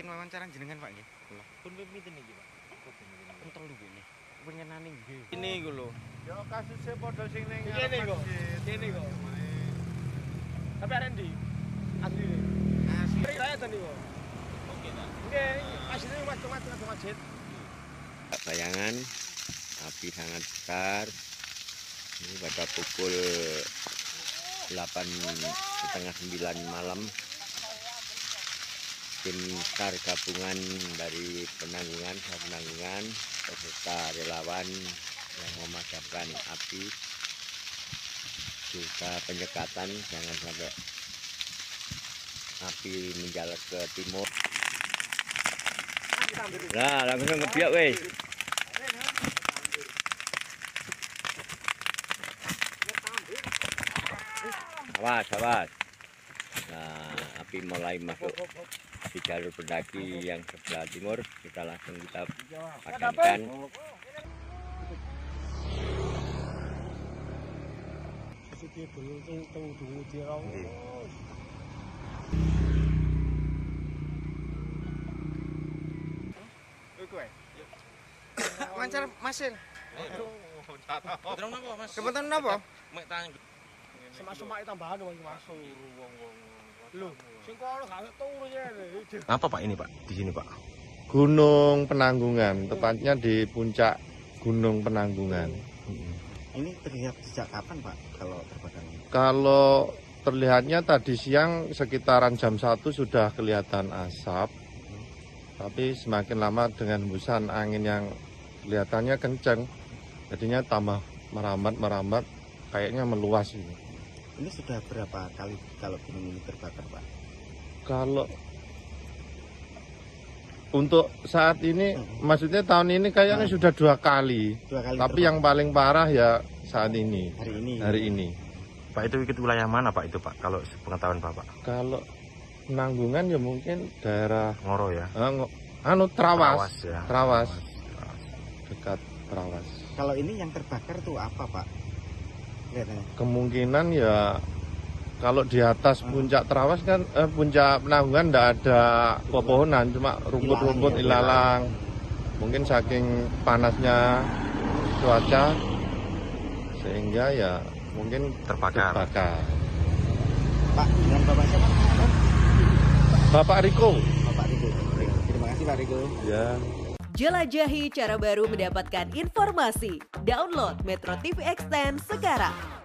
mungkin wawancara jenengan Pak nggih. Pun pinten iki Pak? Entol lho ngene. Pengenane nggih. Ini iku lho. Ya kasuse padha sing ning kene kok. Tapi arek ndi? Asli. Asli. Kaya tani kok. Oke ta. Nggih, asli macam-macam masjid. Bayangan api sangat besar. Ini pada pukul 8:30 malam. Tim SAR gabungan dari Penanggungan serta relawan yang memadamkan api, juga penyekatan jangan sampai api menjalar ke timur. Nah, langsung ngebiak weh. Awas, awas. Nah, api mulai masuk di jalur pendaki yang sebelah timur, kita langsung kita padamkan. Wawancara masin. Kebetulan apa? Semak-semak tambahan masuk. Loh, apa Pak ini Pak? Di sini Pak. Gunung Penanggungan, tepatnya di puncak Gunung Penanggungan. Ini terlihat sejak kapan Pak kalau terbakar? Kalau terlihatnya tadi siang sekitaran jam 1 sudah kelihatan asap. Tapi semakin lama dengan hembusan angin yang kelihatannya kencang, jadinya tambah merambat-merambat, kayaknya meluas ini. Ini sudah berapa kali kalau gunung ini terbakar, Pak? Kalau untuk saat ini, maksudnya tahun ini kayaknya sudah dua kali tapi terbakar. Yang paling parah ya saat ini. Hari ini. Pak itu wilayah mana Pak itu Pak? Kalau pengetahuan Bapak? Kalau Penanggungan ya mungkin daerah Ngoro ya. Trawas. Ya. Trawas. Dekat Trawas. Kalau ini yang terbakar tuh apa Pak? Kemungkinan ya kalau di atas puncak Trawas kan puncak Penanggungan tidak ada pepohonan, cuma rumput-rumput ilalang. Mungkin saking panasnya cuaca sehingga ya mungkin terbakar. Pak, dengan Bapak siapa? Bapak Riko. Terima kasih Pak Riko. Ya. Jelajahi cara baru mendapatkan informasi. Download MetroTV Extend sekarang.